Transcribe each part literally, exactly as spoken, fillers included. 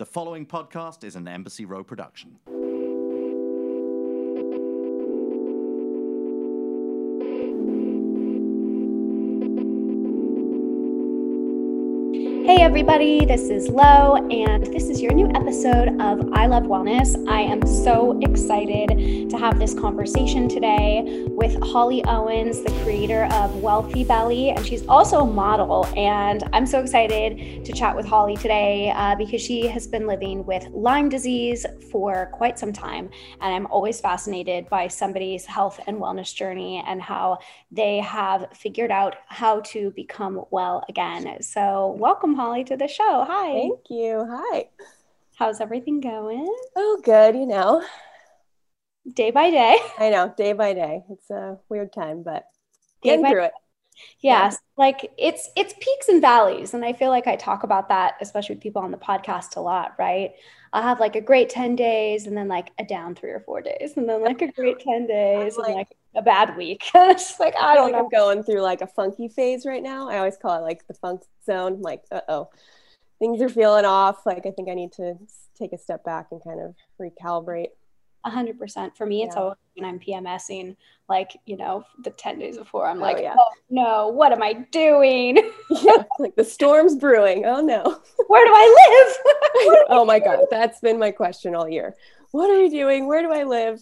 The following podcast is an Embassy Row production. Hey everybody, this is Lo, and this is your new episode of I Love Wellness. I am so excited to have this conversation today with Holly Owens, the creator of Wealthy Belly, and she's also a model. And I'm so excited to chat with Holly today uh, because she has been living with Lyme disease for quite some time. And I'm always fascinated by somebody's health and wellness journey and how they have figured out how to become well again. So welcome, Holly, to the show. Hi. Thank you. Hi. How's everything going? Oh, good. You know, day by day. I know, day by day. It's a weird time, but getting through it. Yes. Yeah. Like it's, it's peaks and valleys. And I feel like I talk about that, especially with people on the podcast a lot, right? I'll have like a great ten days and then like a down three or four days and then like a great ten days like, and like a bad week. It's like, I don't I know. I'm going through like a funky phase right now. I always call it like the funk zone. I'm like, uh-oh, things are feeling off. Like, I think I need to take a step back and kind of recalibrate. A hundred percent. For me, it's yeah. always when I'm PMSing, like, you know, the ten days before I'm oh, like, yeah. oh no, what am I doing? Yeah, like the storm's brewing. Oh no. Where do I live? Oh my God. That's been my question all year. What are you doing? Where do I live?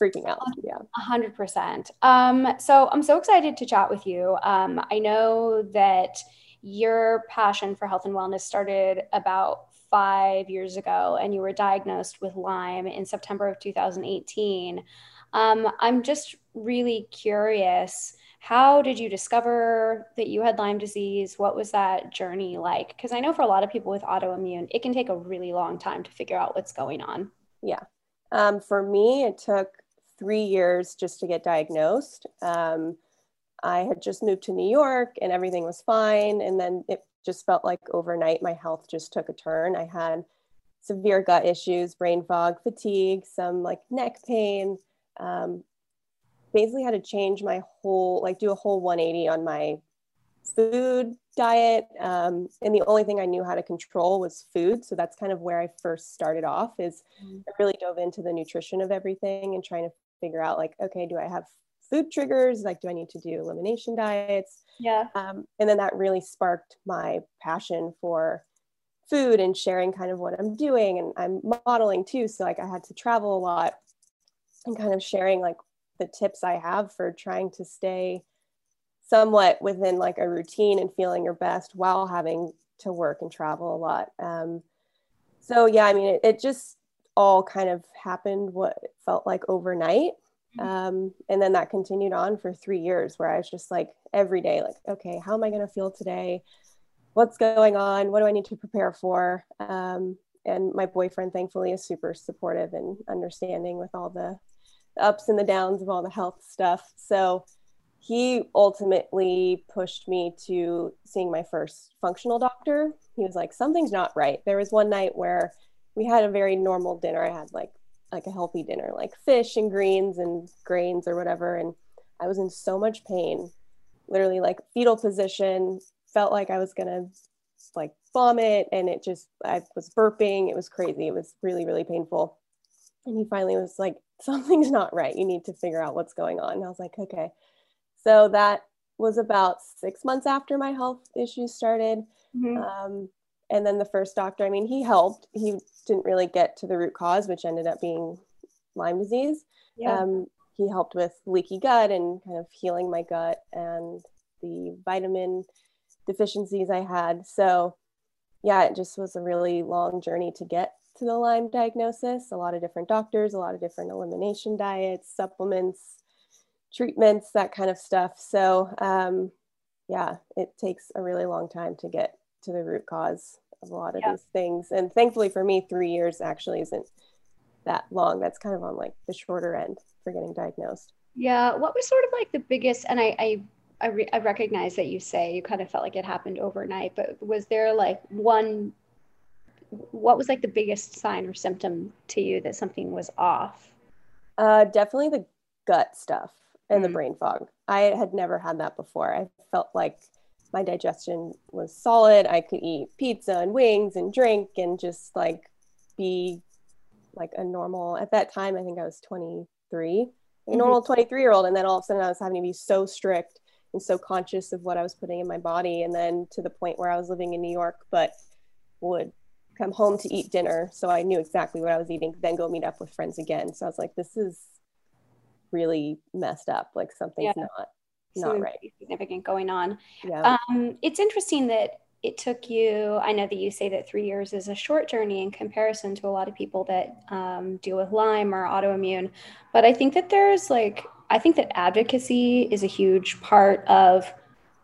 Freaking out. Yeah. A hundred percent. Um, so I'm so excited to chat with you. Um, I know that your passion for health and wellness started about five years ago, and you were diagnosed with Lyme in September of two thousand eighteen. Um, I'm just really curious, how did you discover that you had Lyme disease? What was that journey like? Because I know for a lot of people with autoimmune, it can take a really long time to figure out what's going on. Yeah. Um, for me, it took three years just to get diagnosed. Um, I had just moved to New York and everything was fine. And then it just felt like overnight my health just took a turn. I had severe gut issues, brain fog, fatigue, some like neck pain, um, basically had to change my whole, like do a whole one eighty on my food diet. Um, and the only thing I knew how to control was food. So that's kind of where I first started off is mm-hmm. I really dove into the nutrition of everything and trying to figure out like, okay, do I have food triggers? Like, do I need to do elimination diets? Yeah. Um, and then that really sparked my passion for food and sharing kind of what I'm doing. And I'm modeling too. So like I had to travel a lot and kind of sharing like the tips I have for trying to stay somewhat within like a routine and feeling your best while having to work and travel a lot. Um, so yeah, I mean, it, it just all kind of happened what felt like overnight. Um, and then that continued on for three years where I was just like every day, like, okay, how am I going to feel today? What's going on? What do I need to prepare for? Um, and my boyfriend thankfully is super supportive and understanding with all the ups and the downs of all the health stuff. So he ultimately pushed me to seeing my first functional doctor. He was like, something's not right. There was one night where we had a very normal dinner. I had like like a healthy dinner, like fish and greens and grains or whatever. And I was in so much pain, literally like fetal position, felt like I was going to like vomit. And it just, I was burping. It was crazy. It was really, really painful. And he finally was like, something's not right. You need to figure out what's going on. And I was like, okay. So that was about six months after my health issues started. Mm-hmm. Um, And then the first doctor, I mean, he helped. He didn't really get to the root cause, which ended up being Lyme disease. Yeah. Um, he helped with leaky gut and kind of healing my gut and the vitamin deficiencies I had. So yeah, it just was a really long journey to get to the Lyme diagnosis. A lot of different doctors, a lot of different elimination diets, supplements, treatments, that kind of stuff. So um, yeah, it takes a really long time to get to the root cause of a lot of yeah. these things. And thankfully for me, three years actually isn't that long. That's kind of on like the shorter end for getting diagnosed. Yeah. What was sort of like the biggest, and I, I, I, re- I recognize that you say you kind of felt like it happened overnight, but was there like one, what was like the biggest sign or symptom to you that something was off? Uh, definitely the gut stuff and mm-hmm. the brain fog. I had never had that before. I felt like my digestion was solid. I could eat pizza and wings and drink and just like be like a normal, at that time, I think I was twenty-three, a normal twenty-three year old. And then all of a sudden I was having to be so strict and so conscious of what I was putting in my body. And then to the point where I was living in New York, but would come home to eat dinner. So I knew exactly what I was eating, then go meet up with friends again. So I was like, this is really messed up. Like something's yeah. not, not Something right. significant going on. Yeah. Um, it's interesting that it took you, I know that you say that three years is a short journey in comparison to a lot of people that um, deal with Lyme or autoimmune, but I think that there's like, I think that advocacy is a huge part of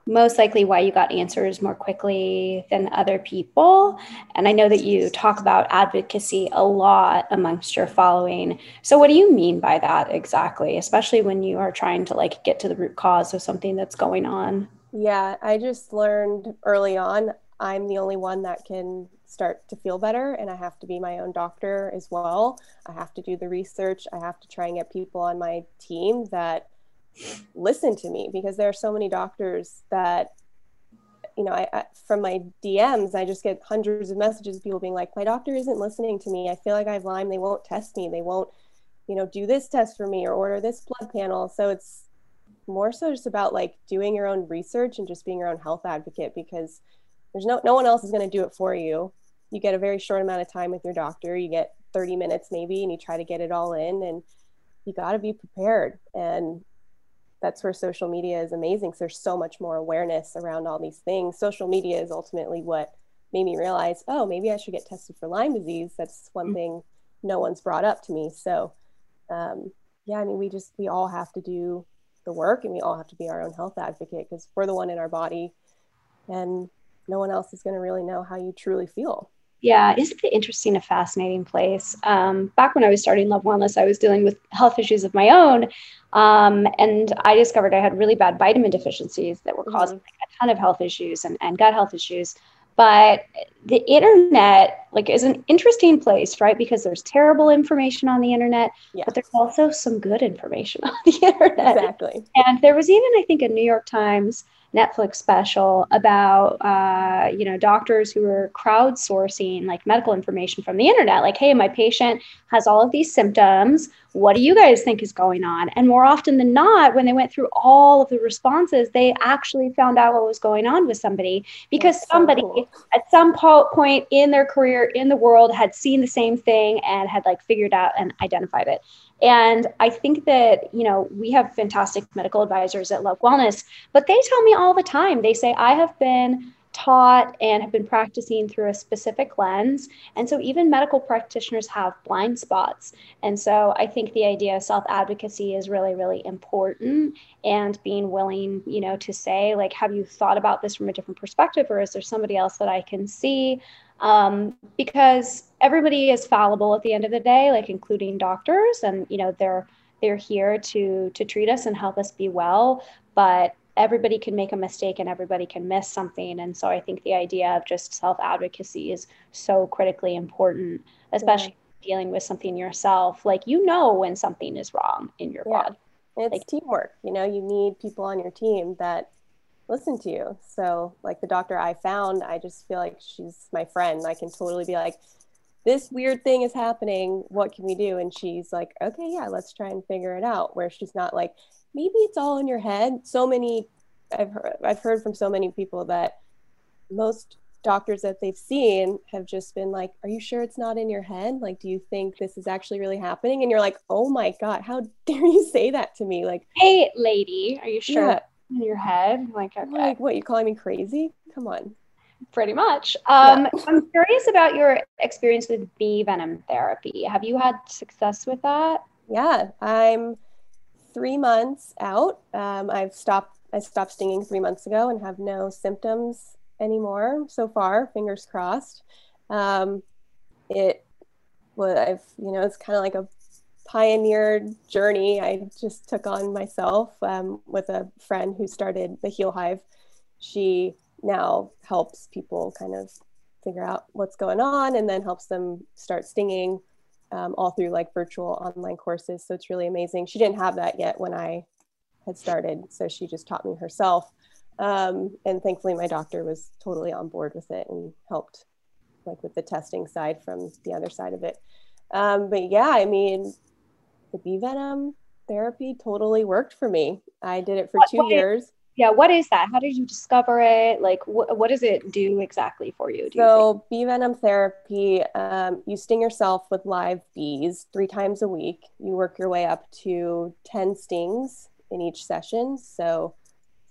most likely why you got answers more quickly than other people. And I know that you talk about advocacy a lot amongst your following. So what do you mean by that exactly, especially when you are trying to like get to the root cause of something that's going on? Yeah, I just learned early on, I'm the only one that can start to feel better, and I have to be my own doctor as well. I have to do the research. I have to try and get people on my team that listen to me, because there are so many doctors that, you know, I, I from my D Ms, I just get hundreds of messages of people being like, my doctor isn't listening to me. I feel like I have Lyme. They won't test me. They won't, you know, do this test for me or order this blood panel. So it's more so just about like doing your own research and just being your own health advocate, because there's no no one else is going to do it for you. You get a very short amount of time with your doctor. You get thirty minutes maybe, and you try to get it all in, and you got to be prepared. And that's where social media is amazing. So there's so much more awareness around all these things. Social media is ultimately what made me realize, oh, maybe I should get tested for Lyme disease. That's one mm-hmm. thing no one's brought up to me. So um, yeah, I mean, we just, we all have to do the work, and we all have to be our own health advocate, because we're the one in our body, and no one else is going to really know how you truly feel. Yeah. Isn't it interesting, a fascinating place? Um, back when I was starting Love Wellness, I was dealing with health issues of my own. Um, and I discovered I had really bad vitamin deficiencies that were causing like, a ton of health issues and, and gut health issues. But the internet like is an interesting place, right? Because there's terrible information on the internet, yeah. but there's also some good information on the internet. Exactly. And there was even, I think, a New York Times Netflix special about, uh, you know, doctors who were crowdsourcing like medical information from the internet. Like, hey, my patient has all of these symptoms. What do you guys think is going on? And more often than not, when they went through all of the responses, they actually found out what was going on with somebody, because That's somebody so cool. at some po- point in their career in the world had seen the same thing and had like figured out and identified it. And I think that, you know, we have fantastic medical advisors at Love Wellness, but they tell me all the time, they say, I have been taught and have been practicing through a specific lens. And so even medical practitioners have blind spots. And so I think the idea of self-advocacy is really, really important, and being willing, you know, to say, like, have you thought about this from a different perspective, or is there somebody else that I can see? Um, because everybody is fallible at the end of the day, like including doctors, and, you know, they're, they're here to, to treat us and help us be well, but everybody can make a mistake and everybody can miss something. And so I think the idea of just self-advocacy is so critically important, especially yeah. dealing with something yourself. Like, you know, when something is wrong in your yeah. body. It's like, teamwork. You know, you need people on your team that listen to you. So like the doctor I found, I just feel like she's my friend. I can totally be like, this weird thing is happening. What can we do? And she's like, okay, yeah, let's try and figure it out, where she's not like, maybe it's all in your head. So many, I've heard, I've heard from so many people that most doctors that they've seen have just been like, are you sure it's not in your head? Like, do you think this is actually really happening? And you're like, oh my God, how dare you say that to me? Like, hey lady, are you sure yeah. in your head? Like, okay. Like, what, you calling me crazy? Come on. Pretty much. Um, yeah. I'm curious about your experience with bee venom therapy. Have you had success with that? Yeah, I'm three months out. Um, I've stopped, I stopped stinging three months ago and have no symptoms anymore so far, fingers crossed. Um, it was, I've, you know, it's kind of like a pioneer journey I just took on myself, um, with a friend who started the Heal Hive. She now helps people kind of figure out what's going on and then helps them start stinging, Um, all through like virtual online courses. So it's really amazing. She didn't have that yet when I had started. So she just taught me herself. Um, and thankfully my doctor was totally on board with it and helped like with the testing side from the other side of it. Um, but yeah, I mean, the bee venom therapy totally worked for me. I did it for what, two what years. Is, yeah. What is that? How did you discover it? Like, wh- what does it do exactly for you? Do so you bee venom therapy, um, you sting yourself with live bees three times a week. You work your way up to ten stings in each session. So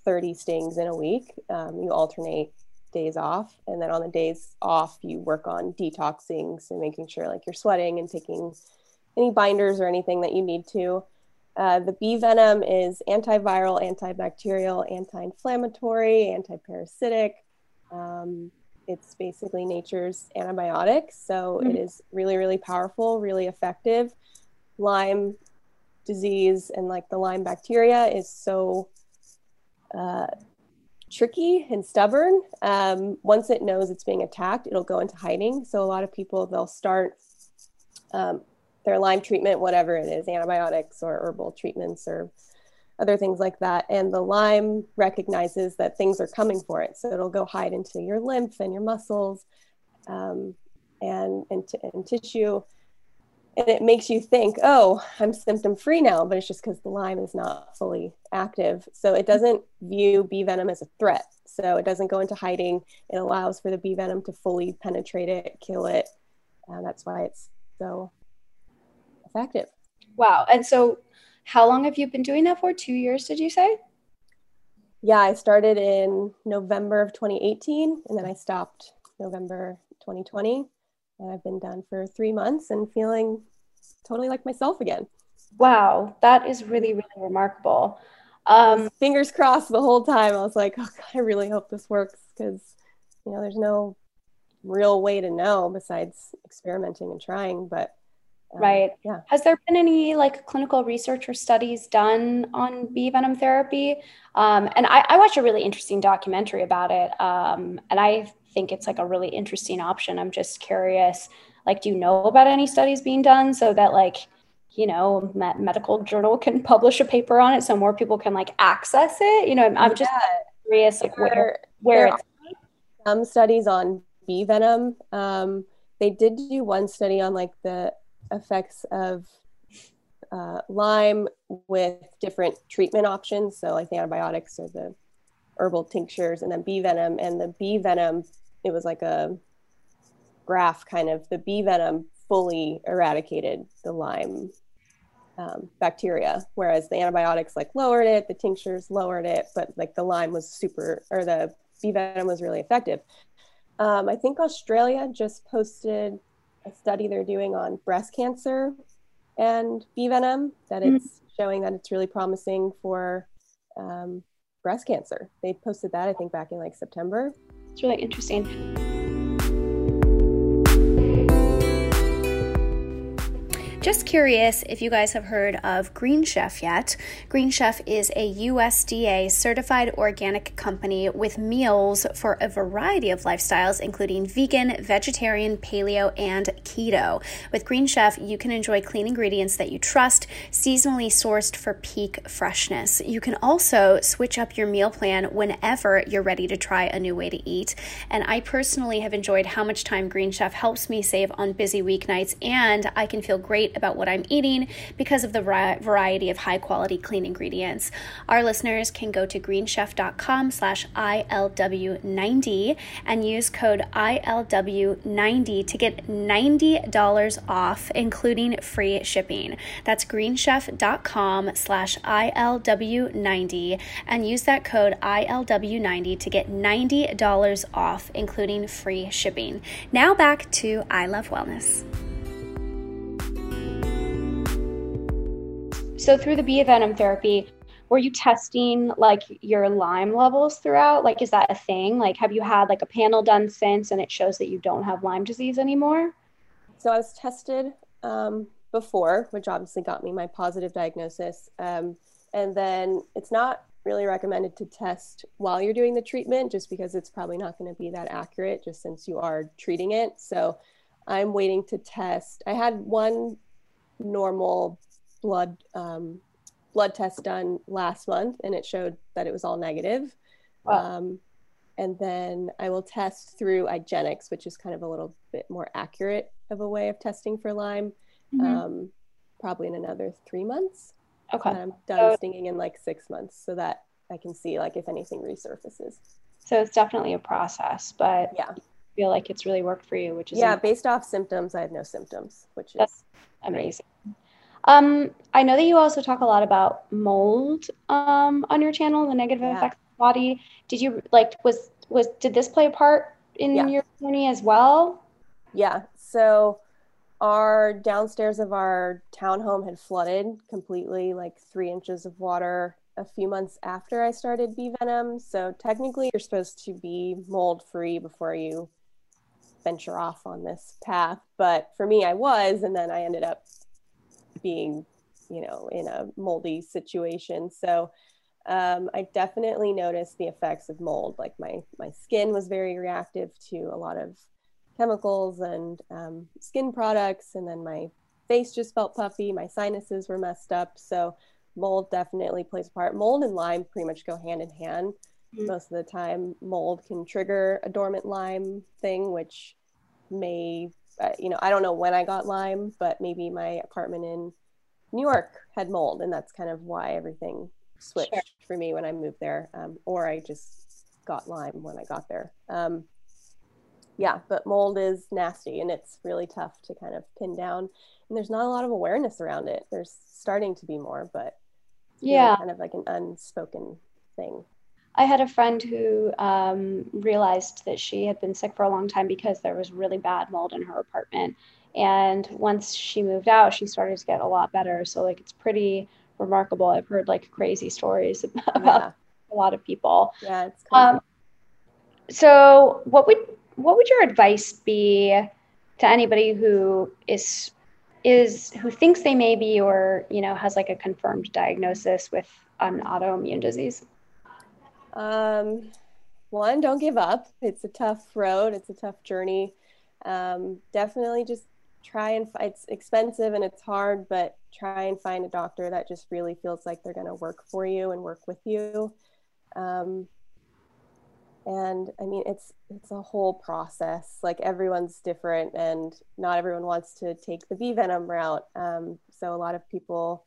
thirty stings in a week. Um, you alternate days off, and then on the days off you work on detoxing, so making sure like you're sweating and taking any binders or anything that you need to. Uh, the bee venom is antiviral, antibacterial, anti-inflammatory, anti-parasitic. Um, it's basically nature's antibiotic, so mm-hmm. it is really, really powerful, really effective. Lyme disease and like the Lyme bacteria is so Uh, tricky and stubborn. Um, once it knows it's being attacked, it'll go into hiding. So a lot of people, they'll start um, their Lyme treatment, whatever it is, antibiotics or herbal treatments or other things like that. And the Lyme recognizes that things are coming for it. So it'll go hide into your lymph and your muscles um, and, and, t- and tissue. And it makes you think, oh, I'm symptom free now, but it's just because the Lyme is not fully active. So it doesn't view bee venom as a threat. So it doesn't go into hiding. It allows for the bee venom to fully penetrate it, kill it. And that's why it's so effective. Wow. And so how long have you been doing that for? Two years, did you say? Yeah, I started in November of twenty eighteen, and then I stopped November twenty twenty. And I've been done for three months and feeling totally like myself again. Wow. That is really, really remarkable. Um, fingers crossed the whole time. I was like, oh God, I really hope this works, because, you know, there's no real way to know besides experimenting and trying, but. Um, right. Yeah. Has there been any like clinical research or studies done on bee venom therapy? Um, and I, I watched a really interesting documentary about it. Um, and I think it's like a really interesting option. I'm just curious, like, do you know about any studies being done so that like, you know, med- medical journal can publish a paper on it so more people can like access it? You know, I'm, I'm just yeah. curious like there, where, where it's. Some studies on bee venom. Um, they did do one study on like the effects of uh, Lyme with different treatment options. So like the antibiotics or the herbal tinctures, and then bee venom. And the bee venom, it was like a graph kind of, the bee venom fully eradicated the Lyme um, bacteria, whereas the antibiotics like lowered it, the tinctures lowered it, but like the Lyme was super, or the bee venom was really effective. Um, I think Australia just posted a study they're doing on breast cancer and bee venom, that it's mm-hmm. showing that it's really promising for um, breast cancer. They posted that, I think, back in like September. It's really interesting. Just curious if you guys have heard of Green Chef yet. Green Chef is a U S D A certified organic company with meals for a variety of lifestyles, including vegan, vegetarian, paleo, and keto. With Green Chef, you can enjoy clean ingredients that you trust, seasonally sourced for peak freshness. You can also switch up your meal plan whenever you're ready to try a new way to eat. And I personally have enjoyed how much time Green Chef helps me save on busy weeknights, and I can feel great about what I'm eating because of the variety of high quality clean ingredients. Our listeners can go to green chef dot com slash I L W ninety and use code I L W ninety to get ninety dollars off, including free shipping. That's green chef dot com slash I L W ninety and use that code I L W ninety to get ninety dollars off, including free shipping. Now back to I Love Wellness. So through the bee venom therapy, were you testing like your Lyme levels throughout? Like, is that a thing? Like, have you had like a panel done since and it shows that you don't have Lyme disease anymore? So I was tested um, before, which obviously got me my positive diagnosis. Um, and then it's not really recommended to test while you're doing the treatment, just because it's probably not going to be that accurate just since you are treating it. So I'm waiting to test. I had one normal blood um, blood test done last month, and it showed that it was all negative. Wow. Um, and then I will test through Igenix, which is kind of a little bit more accurate of a way of testing for Lyme, mm-hmm. um, probably in another three months. Okay. And I'm done so, stinging in like six months so that I can see like if anything resurfaces. So it's definitely a process, but yeah, I feel like it's really worked for you, which is yeah. amazing. Based off symptoms, I have no symptoms, which That's is amazing. Great. Um, I know that you also talk a lot about mold um, on your channel, the negative yeah. effects of the body. Did you like was was did this play a part in yeah. your journey as well? Yeah. So our downstairs of our townhome had flooded completely, like three inches of water a few months after I started bee venom. So technically you're supposed to be mold free before you venture off on this path. But for me, I was, and then I ended up being, you know, in a moldy situation. So um, I definitely noticed the effects of mold. Like my, my skin was very reactive to a lot of chemicals and um, skin products, and then my face just felt puffy, my sinuses were messed up. So mold definitely plays a part. Mold and Lyme pretty much go hand in hand. Mm-hmm. Most of the time mold can trigger a dormant Lyme thing, which may, uh, you know, I don't know when I got Lyme, but maybe my apartment in New York had mold, and that's kind of why everything switched sure. for me when I moved there, um, or I just got Lyme when I got there. Um, Yeah, but mold is nasty, and it's really tough to kind of pin down. And there's not a lot of awareness around it. There's starting to be more, but yeah, really kind of like an unspoken thing. I had a friend who um, realized that she had been sick for a long time because there was really bad mold in her apartment. And once she moved out, she started to get a lot better. So like, it's pretty remarkable. I've heard like crazy stories about yeah. a lot of people. Yeah, it's crazy. Um, so what would What would your advice be to anybody who is, is who thinks they may be, or, you know, has like a confirmed diagnosis with an autoimmune disease? Um, one, don't give up. It's a tough road. It's a tough journey. Um, definitely just try and find, it's expensive and it's hard, but try and find a doctor that just really feels like they're going to work for you and work with you. Um, And I mean, it's it's a whole process. Like everyone's different, and not everyone wants to take the bee venom route. Um, so a lot of people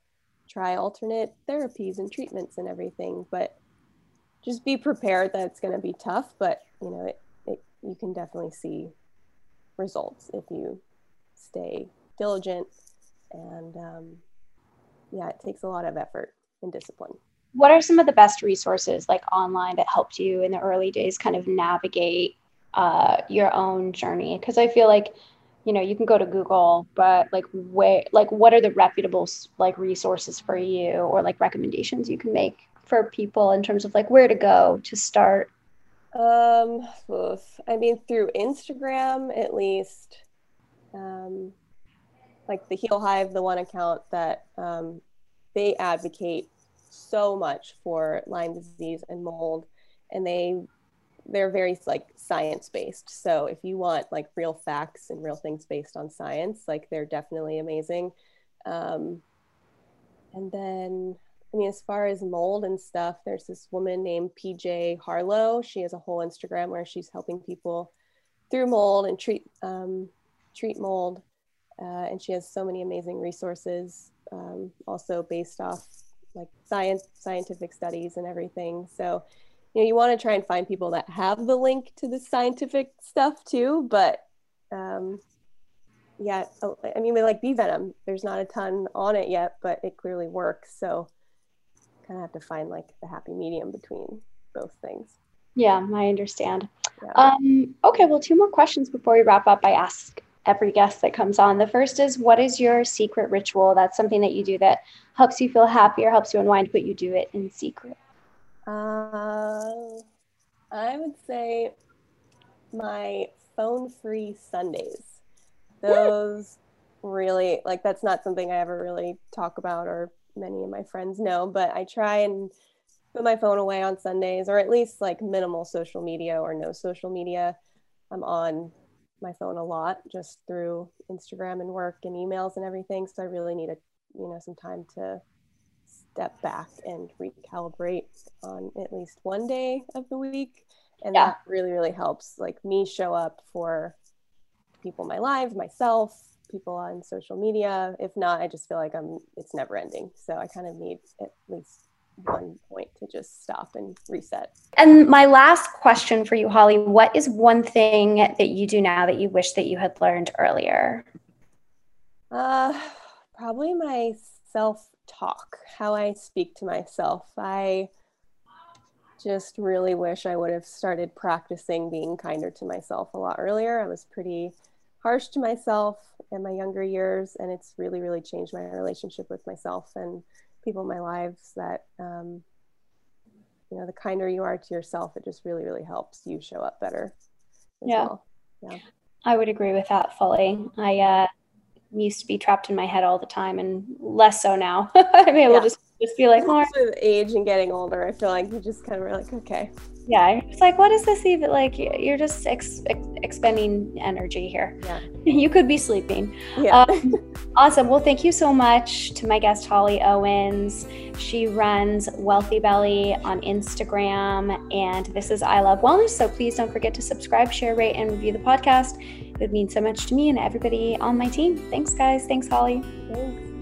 try alternate therapies and treatments and everything. But just be prepared that it's going to be tough. But you know, it, it you can definitely see results if you stay diligent. And um, yeah, it takes a lot of effort and discipline. What are some of the best resources like online that helped you in the early days kind of navigate uh, your own journey? Because I feel like, you know, you can go to Google, but like where, like what are the reputable like resources for you, or like recommendations you can make for people in terms of like where to go to start? Um, oof. I mean, through Instagram, at least, um, like the Heal Hive, the one account that um, they advocate so much for Lyme disease and mold, and they they're very like science-based. So if you want like real facts and real things based on science, like they're definitely amazing. Um, and then I mean, as far as mold and stuff, there's this woman named P J Harlow. She has a whole Instagram where she's helping people through mold and treat um, treat mold, uh, and she has so many amazing resources, um, also based off like science, scientific studies and everything. So, you know, you want to try and find people that have the link to the scientific stuff too. But um, yeah, I mean, with like bee venom, there's not a ton on it yet, but it clearly works. So kind of have to find like the happy medium between both things. Yeah, I understand. Yeah. Um, okay, well, two more questions before we wrap up. I ask every guest that comes on. The first is, what is your secret ritual? That's something that you do that helps you feel happier, helps you unwind, but you do it in secret. Uh, I would say my phone-free Sundays. Those yeah. really, like, that's not something I ever really talk about or many of my friends know, but I try and put my phone away on Sundays, or at least like minimal social media or no social media. I'm on my phone a lot just through Instagram and work and emails and everything. So I really need a, you know, some time to step back and recalibrate on at least one day of the week. And yeah. that really, really helps like me show up for people in my life, myself, people on social media. If not, I just feel like I'm, it's never ending. So I kind of need at least one point to just stop and reset. And my last question for you, Holly, what is one thing that you do now that you wish that you had learned earlier? Uh, probably my self-talk, how I speak to myself. I just really wish I would have started practicing being kinder to myself a lot earlier. I was pretty harsh to myself in my younger years, and it's really, really changed my relationship with myself and people in my lives that, um, you know, the kinder you are to yourself, it just really, really helps you show up better as yeah. well. Yeah. I would agree with that fully. I, uh, used to be trapped in my head all the time, and less so now. I mean, yeah. we'll just, just be like, oh. With age and getting older, I feel like you just kind of are like, okay. Yeah. It's like, what is this even? Like, you're just ex- ex- expending energy here. Yeah. You could be sleeping. Yeah. Um, awesome. Well, thank you so much to my guest, Holly Owens. She runs Wealthy Belly on Instagram, and this is I Love Wellness. So please don't forget to subscribe, share, rate, and review the podcast. It would mean so much to me and everybody on my team. Thanks, guys. Thanks, Holly. Thanks.